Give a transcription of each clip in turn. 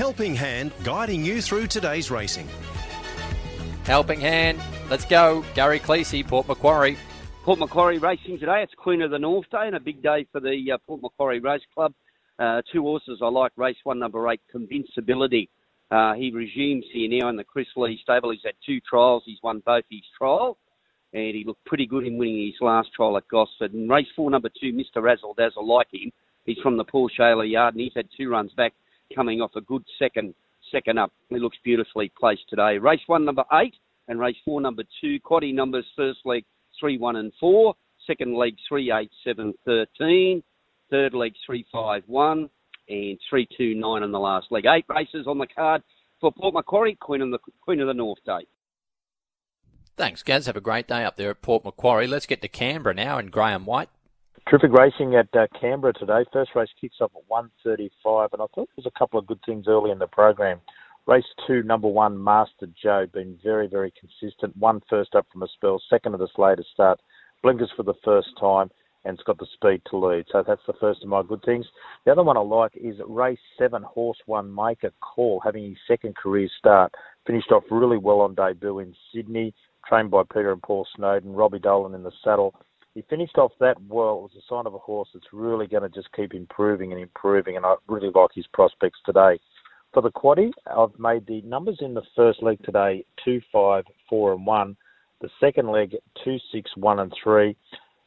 Helping Hand, guiding you through today's racing. Helping Hand, let's go. Gary Cleesey, Port Macquarie. Port Macquarie racing today. It's Queen of the North Day and a big day for the Port Macquarie Race Club. Two horses I like. Race one, number 8, Convincibility. He resumes here now in the Chris Lee stable. He's had two trials. He's won both his trial. And he looked pretty good in winning his last trial at Gosford. And race four, number 2, Mr. Razzle Dazzle, like him. He's from the Paul Shaler yard, and he's had two runs back, coming off a good second up. He looks beautifully placed today. Race one, number 8, and race four, number 2. Quaddie numbers, first leg, 3, 1 and 4. Second leg, 3, 8, 7, 13. Third leg, 3, 5, 1. And 3, 2, 9 on the last leg. 8 races on the card for Port Macquarie, Queen of the North Day. Thanks, Gaz. Have a great day up there at Port Macquarie. Let's get to Canberra now and Graham White. Terrific racing at Canberra today. First race kicks off at 1:35, and I thought there was a couple of good things early in the program. Race 2, number 1, Master Joe, been very, very consistent. Won first up from a spell, second of the Slay to start. Blinkers for the first time, and it's got the speed to lead. So that's the first of my good things. The other one I like is race 7, horse 1, Make a Call, having his second career start. Finished off really well on debut in Sydney. Trained by Peter and Paul Snowden, Robbie Dolan in the saddle. He finished off that well. It was a sign of a horse that's really going to just keep improving, and I really like his prospects today. For the quaddie, I've made the numbers in the first leg today, 2, 5, 4 and 1. The second leg, 2, 6, 1 and 3.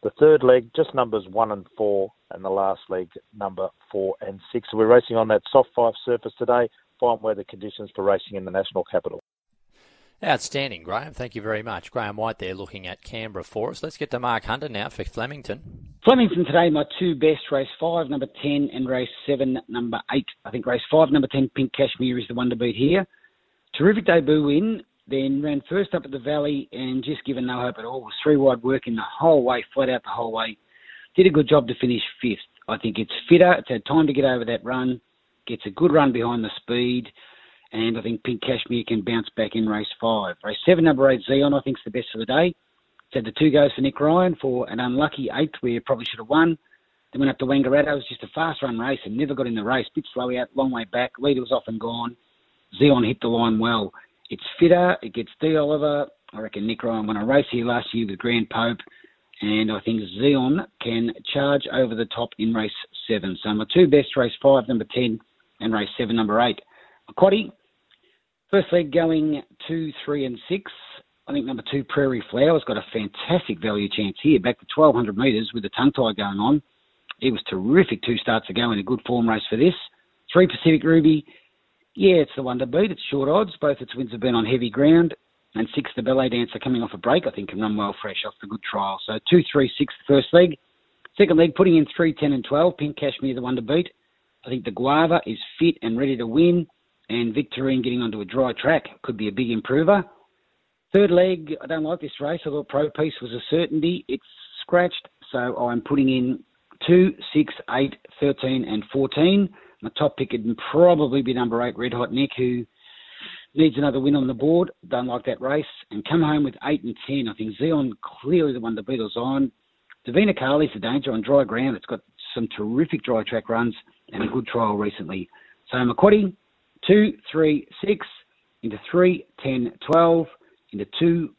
The third leg, just numbers 1 and 4. And the last leg, number 4 and 6. So we're racing on that soft 5 surface today. Fine weather conditions for racing in the National Capital. Outstanding, Graham. Thank you very much. Graham White there looking at Canberra for us. Let's get to Mark Hunter now for Flemington. Flemington today, my two best, race 5, number 10, and race 7, number 8. I think race 5, number 10, Pink Cashmere is the one to beat here. Terrific debut win, then ran first up at the Valley and just given no hope at all. It was 3 wide working the whole way, flat out the whole way. Did a good job to finish 5th. I think it's fitter. It's had time to get over that run. Gets a good run behind the speed. And I think Pink Cashmere can bounce back in race 5. Race 7, number 8, Xeon, I think is the best of the day. It's had the two goes for Nick Ryan for an unlucky 8th where he probably should have won. Then went up to Wagga. It was just a fast-run race and never got in the race. Bit slow out, long way back. Leader was off and gone. Xeon hit the line well. It's fitter. It gets D. Oliver. I reckon Nick Ryan won a race here last year with Grand Pope. And I think Xeon can charge over the top in race 7. So my two best, race 5, number 10, and race 7, number 8. Quaddie. First leg going 2, 3 and 6. I think number 2, Prairie Flower's got a fantastic value chance here. Back to 1,200 metres with the tongue-tie going on. It was terrific 2 starts ago in a good form race for this. 3, Pacific Ruby. Yeah, it's the one to beat. It's short odds. Both its wins have been on heavy ground. And 6, the Ballet Dancer, coming off a break, I think can run well fresh off the good trial. So 2, 3, 6, the first leg. Second leg, putting in 3, 10 and 12. Pink Cashmere, the one to beat. I think the Guava is fit and ready to win. And Victorine getting onto a dry track could be a big improver. Third leg, I don't like this race. I thought Pro Piece was a certainty. It's scratched, so I'm putting in 2, 6, 8, 13 and 14. My top pick would probably be number 8, Red Hot Nick, who needs another win on the board. Don't like that race. And come home with 8 and 10. I think Xeon clearly the one the Beatles on. Davina Carly's the danger on dry ground. It's got some terrific dry track runs and a good trial recently. So McQuaddy, 2, 3, 6, into 3, 10, 12, into 2,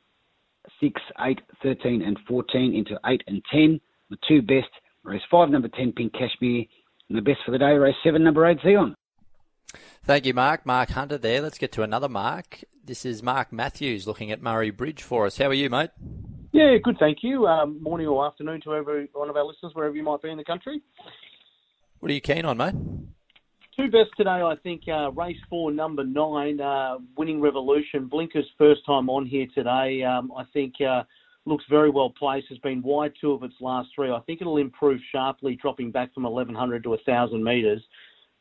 6, 8, 13 and 14, into 8 and 10. The two best, race 5, number 10, Pink Cashmere, and the best for the day, race 7, number 8, Xeon. Thank you, Mark. Mark Hunter there. Let's get to another Mark. This is Mark Matthews looking at Murray Bridge for us. How are you, mate? Yeah, good, thank you. Morning or afternoon to every one of our listeners, wherever you might be in the country. What are you keen on, mate? Two best today, I think. Race 4, number 9, Winning Revolution. Blinker's first time on here today. I think looks very well placed. Has been wide 2 of its last 3. I think it'll improve sharply, dropping back from 1,100 to 1,000 metres.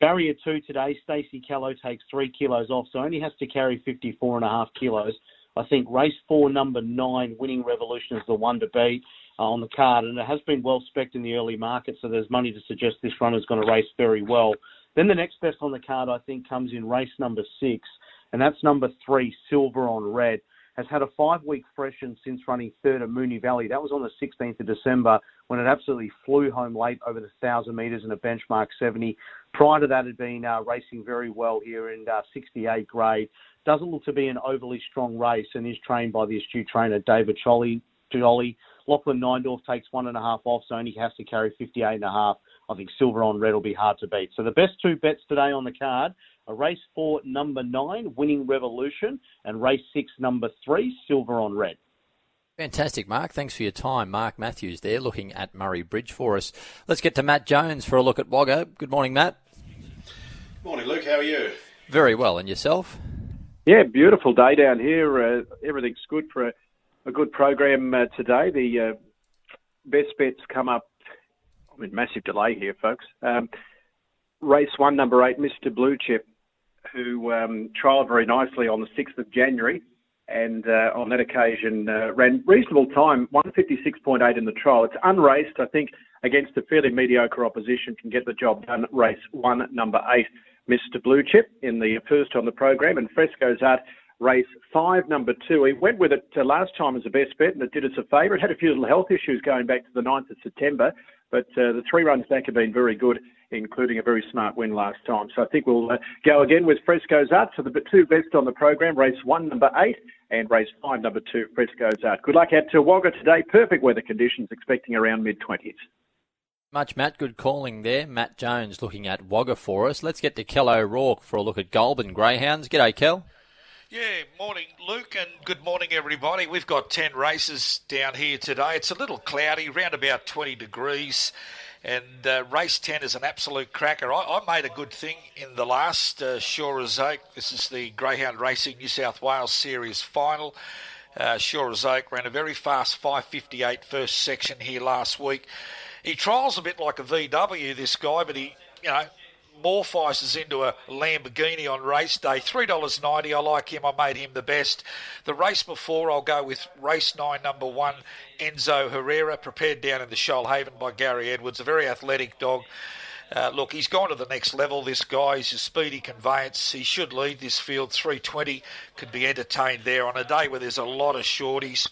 Barrier 2 today, Stacey Callow takes 3 kilos off, so only has to carry 54.5 kilos. I think race 4, number 9, Winning Revolution is the one to beat on the card. And it has been well specced in the early market, so there's money to suggest this runner's going to race very well. Then the next best on the card, I think, comes in race number 6, and that's number 3, Silver on Red. has had a 5-week freshen since running third at Moonee Valley. That was on the 16th of December when it absolutely flew home late over the 1,000 metres in a benchmark 70. Prior to that, it had been racing very well here in 68 grade. Doesn't look to be an overly strong race and is trained by the astute trainer David Jolly. Lachlan Neindorf takes 1.5 off, so only has to carry 58.5. I think Silver on Red will be hard to beat. So the best two bets today on the card are race 4, number 9, Winning Revolution, and race 6, number 3, Silver on Red. Fantastic, Mark. Thanks for your time. Mark Matthews there looking at Murray Bridge for us. Let's get to Matt Jones for a look at Wagga. Good morning, Matt. Morning, Luke. How are you? Very well. And yourself? Yeah, beautiful day down here. Everything's good for a good program today. The best bets come up. I mean, massive delay here, folks. Race 1, number 8, Mr. Bluechip, who trialled very nicely on the 6th of January and on that occasion ran reasonable time, 156.8 in the trial. It's unraced, I think, against a fairly mediocre opposition, can get the job done. Race 1, number 8, Mr. Bluechip in the first on the program, and Frescos Art, race 5, number 2. He went with it last time as the best bet, and it did us a favour. It had a few little health issues going back to the 9th of September, but the 3 runs back have been very good, including a very smart win last time. So I think we'll go again with Frescos Art. So the 2 best on the program, race 1, number 8, and race 5, number 2, Frescos Art. Good luck out to Wagga today. Perfect weather conditions, expecting around mid-20s. Much, Matt. Good calling there. Matt Jones looking at Wagga for us. Let's get to Kel O'Rourke for a look at Goulburn Greyhounds. G'day, Kel. Yeah, morning, Luke, and good morning, everybody. We've got 10 races down here today. It's a little cloudy, round about 20 degrees, and race 10 is an absolute cracker. I made a good thing in the last Shura's Oak. This is the Greyhound Racing New South Wales Series final. Shura's Oak ran a very fast 5:58 first section here last week. He trials a bit like a VW, this guy, but he, you know, morphises into a Lamborghini on race day. $3.90, I like him. I made him the best. The race before, I'll go with race 9, number 1, Enzo Herrera, prepared down in the Shoalhaven by Gary Edwards, a very athletic dog. Look, he's gone to the next level, this guy. He's a speedy conveyance. He should lead this field. 320 could be entertained there on a day where there's a lot of shorties.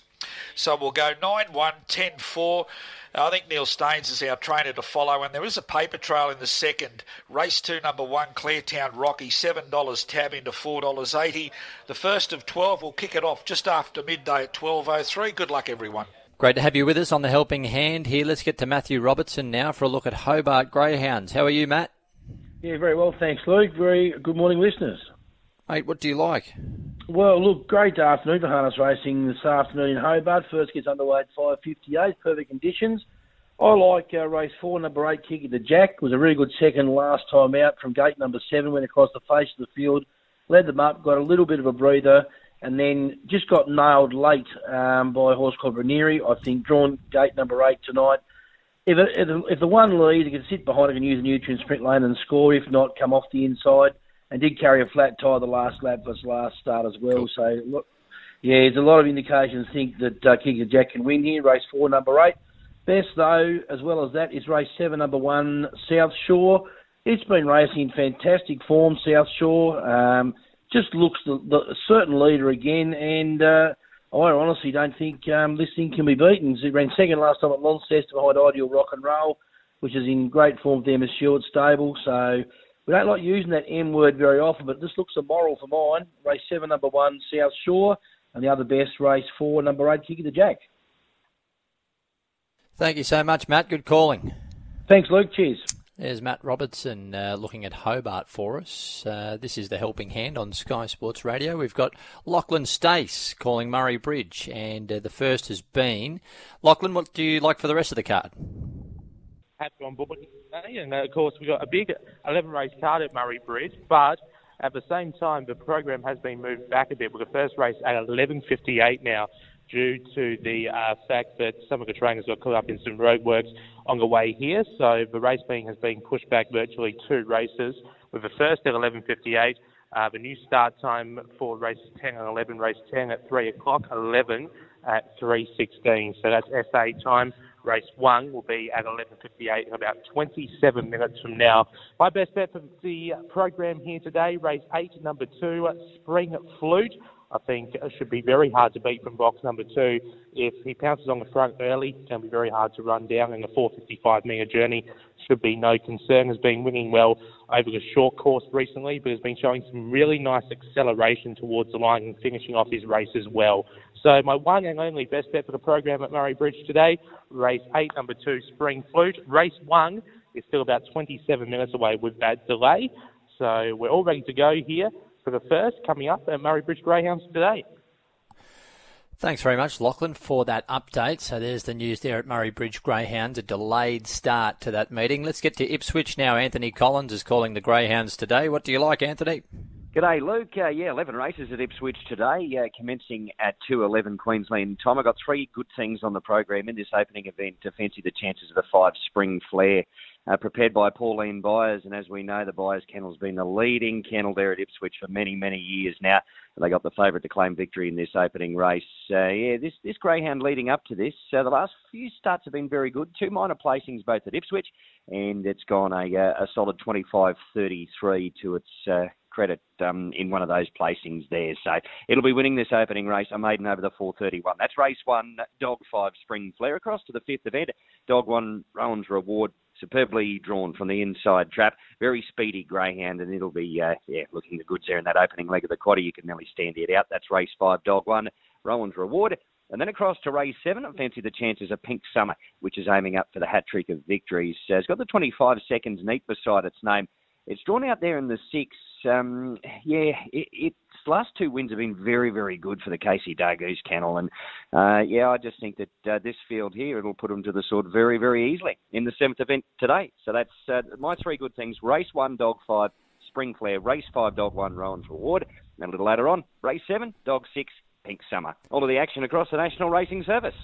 So we'll go 9-1, 10-4. I think Neil Staines is our trainer to follow, and there is a paper trail in the second. Race 2, number 1, Claretown Rocky, $7 tab into $4.80. The first of 12 will kick it off just after midday at 12.03. Good luck, everyone. Great to have you with us on the Helping Hand here. Let's get to Matthew Robertson now for a look at Hobart Greyhounds. How are you, Matt? Yeah, very well, thanks, Luke. Very good morning, listeners. Mate, what do you like? Well, look, great afternoon for harness racing this afternoon in Hobart. First gets underway at 5:58, perfect conditions. I like race 4, number 8, Kiki the Jack. Was a really good second last time out from gate number 7, went across the face of the field, led them up, got a little bit of a breather, and then just got nailed late by a horse called Ranieri. I think drawn gate number 8 tonight. If the one leads, it can sit behind it and use a nutrient sprint lane and score. If not, come off the inside. And did carry a flat tie the last lap for his last start as well. Cool. So, look, yeah, there's a lot of indications think that King of Jack can win here. Race 4, number 8. Best, though, as well as that, is race 7, number 1, South Shore. It's been racing in fantastic form, South Shore. Just looks the certain leader again. And I honestly don't think this thing can be beaten. It ran second last time at Launceston behind Ideal Rock and Roll, which is in great form there, Miss Stewart stable. So... we don't like using that M word very often, but this looks a moral for mine. Race 7, number 1, South Shore. And the other best, race 4, number 8, Kiki the Jack. Thank you so much, Matt. Good calling. Thanks, Luke. Cheers. There's Matt Robertson looking at Hobart for us. This is the Helping Hand on Sky Sports Radio. We've got Lachlan Stace calling Murray Bridge. And the first has been... Lachlan, what do you like for the rest of the card? Happy on board today, and of course we've got a big 11 race card at Murray Bridge, but at the same time the program has been moved back a bit with the first race at 11:58 now due to the fact that some of the trainers got caught up in some roadworks on the way here, so the race being has been pushed back virtually 2 races, with the first at 11:58, the new start time for race 10 and 11, race 10 at 3 o'clock, 11 at 3:16, so that's SA time. Race 1 will be at 11:58 in about 27 minutes from now. My best bet for the program here today, race 8, number 2, Spring Flute. I think it should be very hard to beat from box number two. If he pounces on the front early, it's going to be very hard to run down, and the 455 metre journey should be no concern. Has been winning well over the short course recently, but has been showing some really nice acceleration towards the line and finishing off his race as well. So my one and only best bet for the program at Murray Bridge today, race 8, number 2, Spring Flute. Race 1 is still about 27 minutes away with that delay. So we're all ready to go here for the first coming up at Murray Bridge Greyhounds today. Thanks very much, Lachlan, for that update. So there's the news there at Murray Bridge Greyhounds, a delayed start to that meeting. Let's get to Ipswich now. Anthony Collins is calling the Greyhounds today. What do you like, Anthony? G'day, Luke. 11 races at Ipswich today, commencing at 2:11 Queensland time. I've got three good things on the program in this opening event to fancy the chances of the 5 Spring Flare, prepared by Pauline Byers, and as we know, the Byers Kennel's been the leading kennel there at Ipswich for many, many years now. They got the favourite to claim victory in this opening race. This greyhound leading up to this, the last few starts have been very good. 2 minor placings both at Ipswich, and it's gone a solid 25.33 to its credit in one of those placings there. So it'll be winning this opening race. I made an over the 4:31. That's race 1, dog 5 Spring Flare. Across to the 5th event, dog 1 Rowan's Reward, superbly drawn from the inside trap. Very speedy greyhound, and it'll be looking the goods there in that opening leg of the quaddy. You can nearly stand it out. That's race 5, dog 1 Rowan's Reward. And then across to race 7, I fancy the chances of Pink Summer, which is aiming up for the hat-trick of victories. It's got the 25 seconds neat beside its name. It's drawn out there in the 6. Its last 2 wins have been very, very good for the Casey Dargoose kennel. And, I just think that this field here, it'll put them to the sword very, very easily in the 7th event today. So that's my 3 good things. Race 1, dog 5, Spring Flare. Race 5, dog 1, Rowan's Reward. And a little later on, race 7, dog 6, Pink Summer. All of the action across the National Racing Service.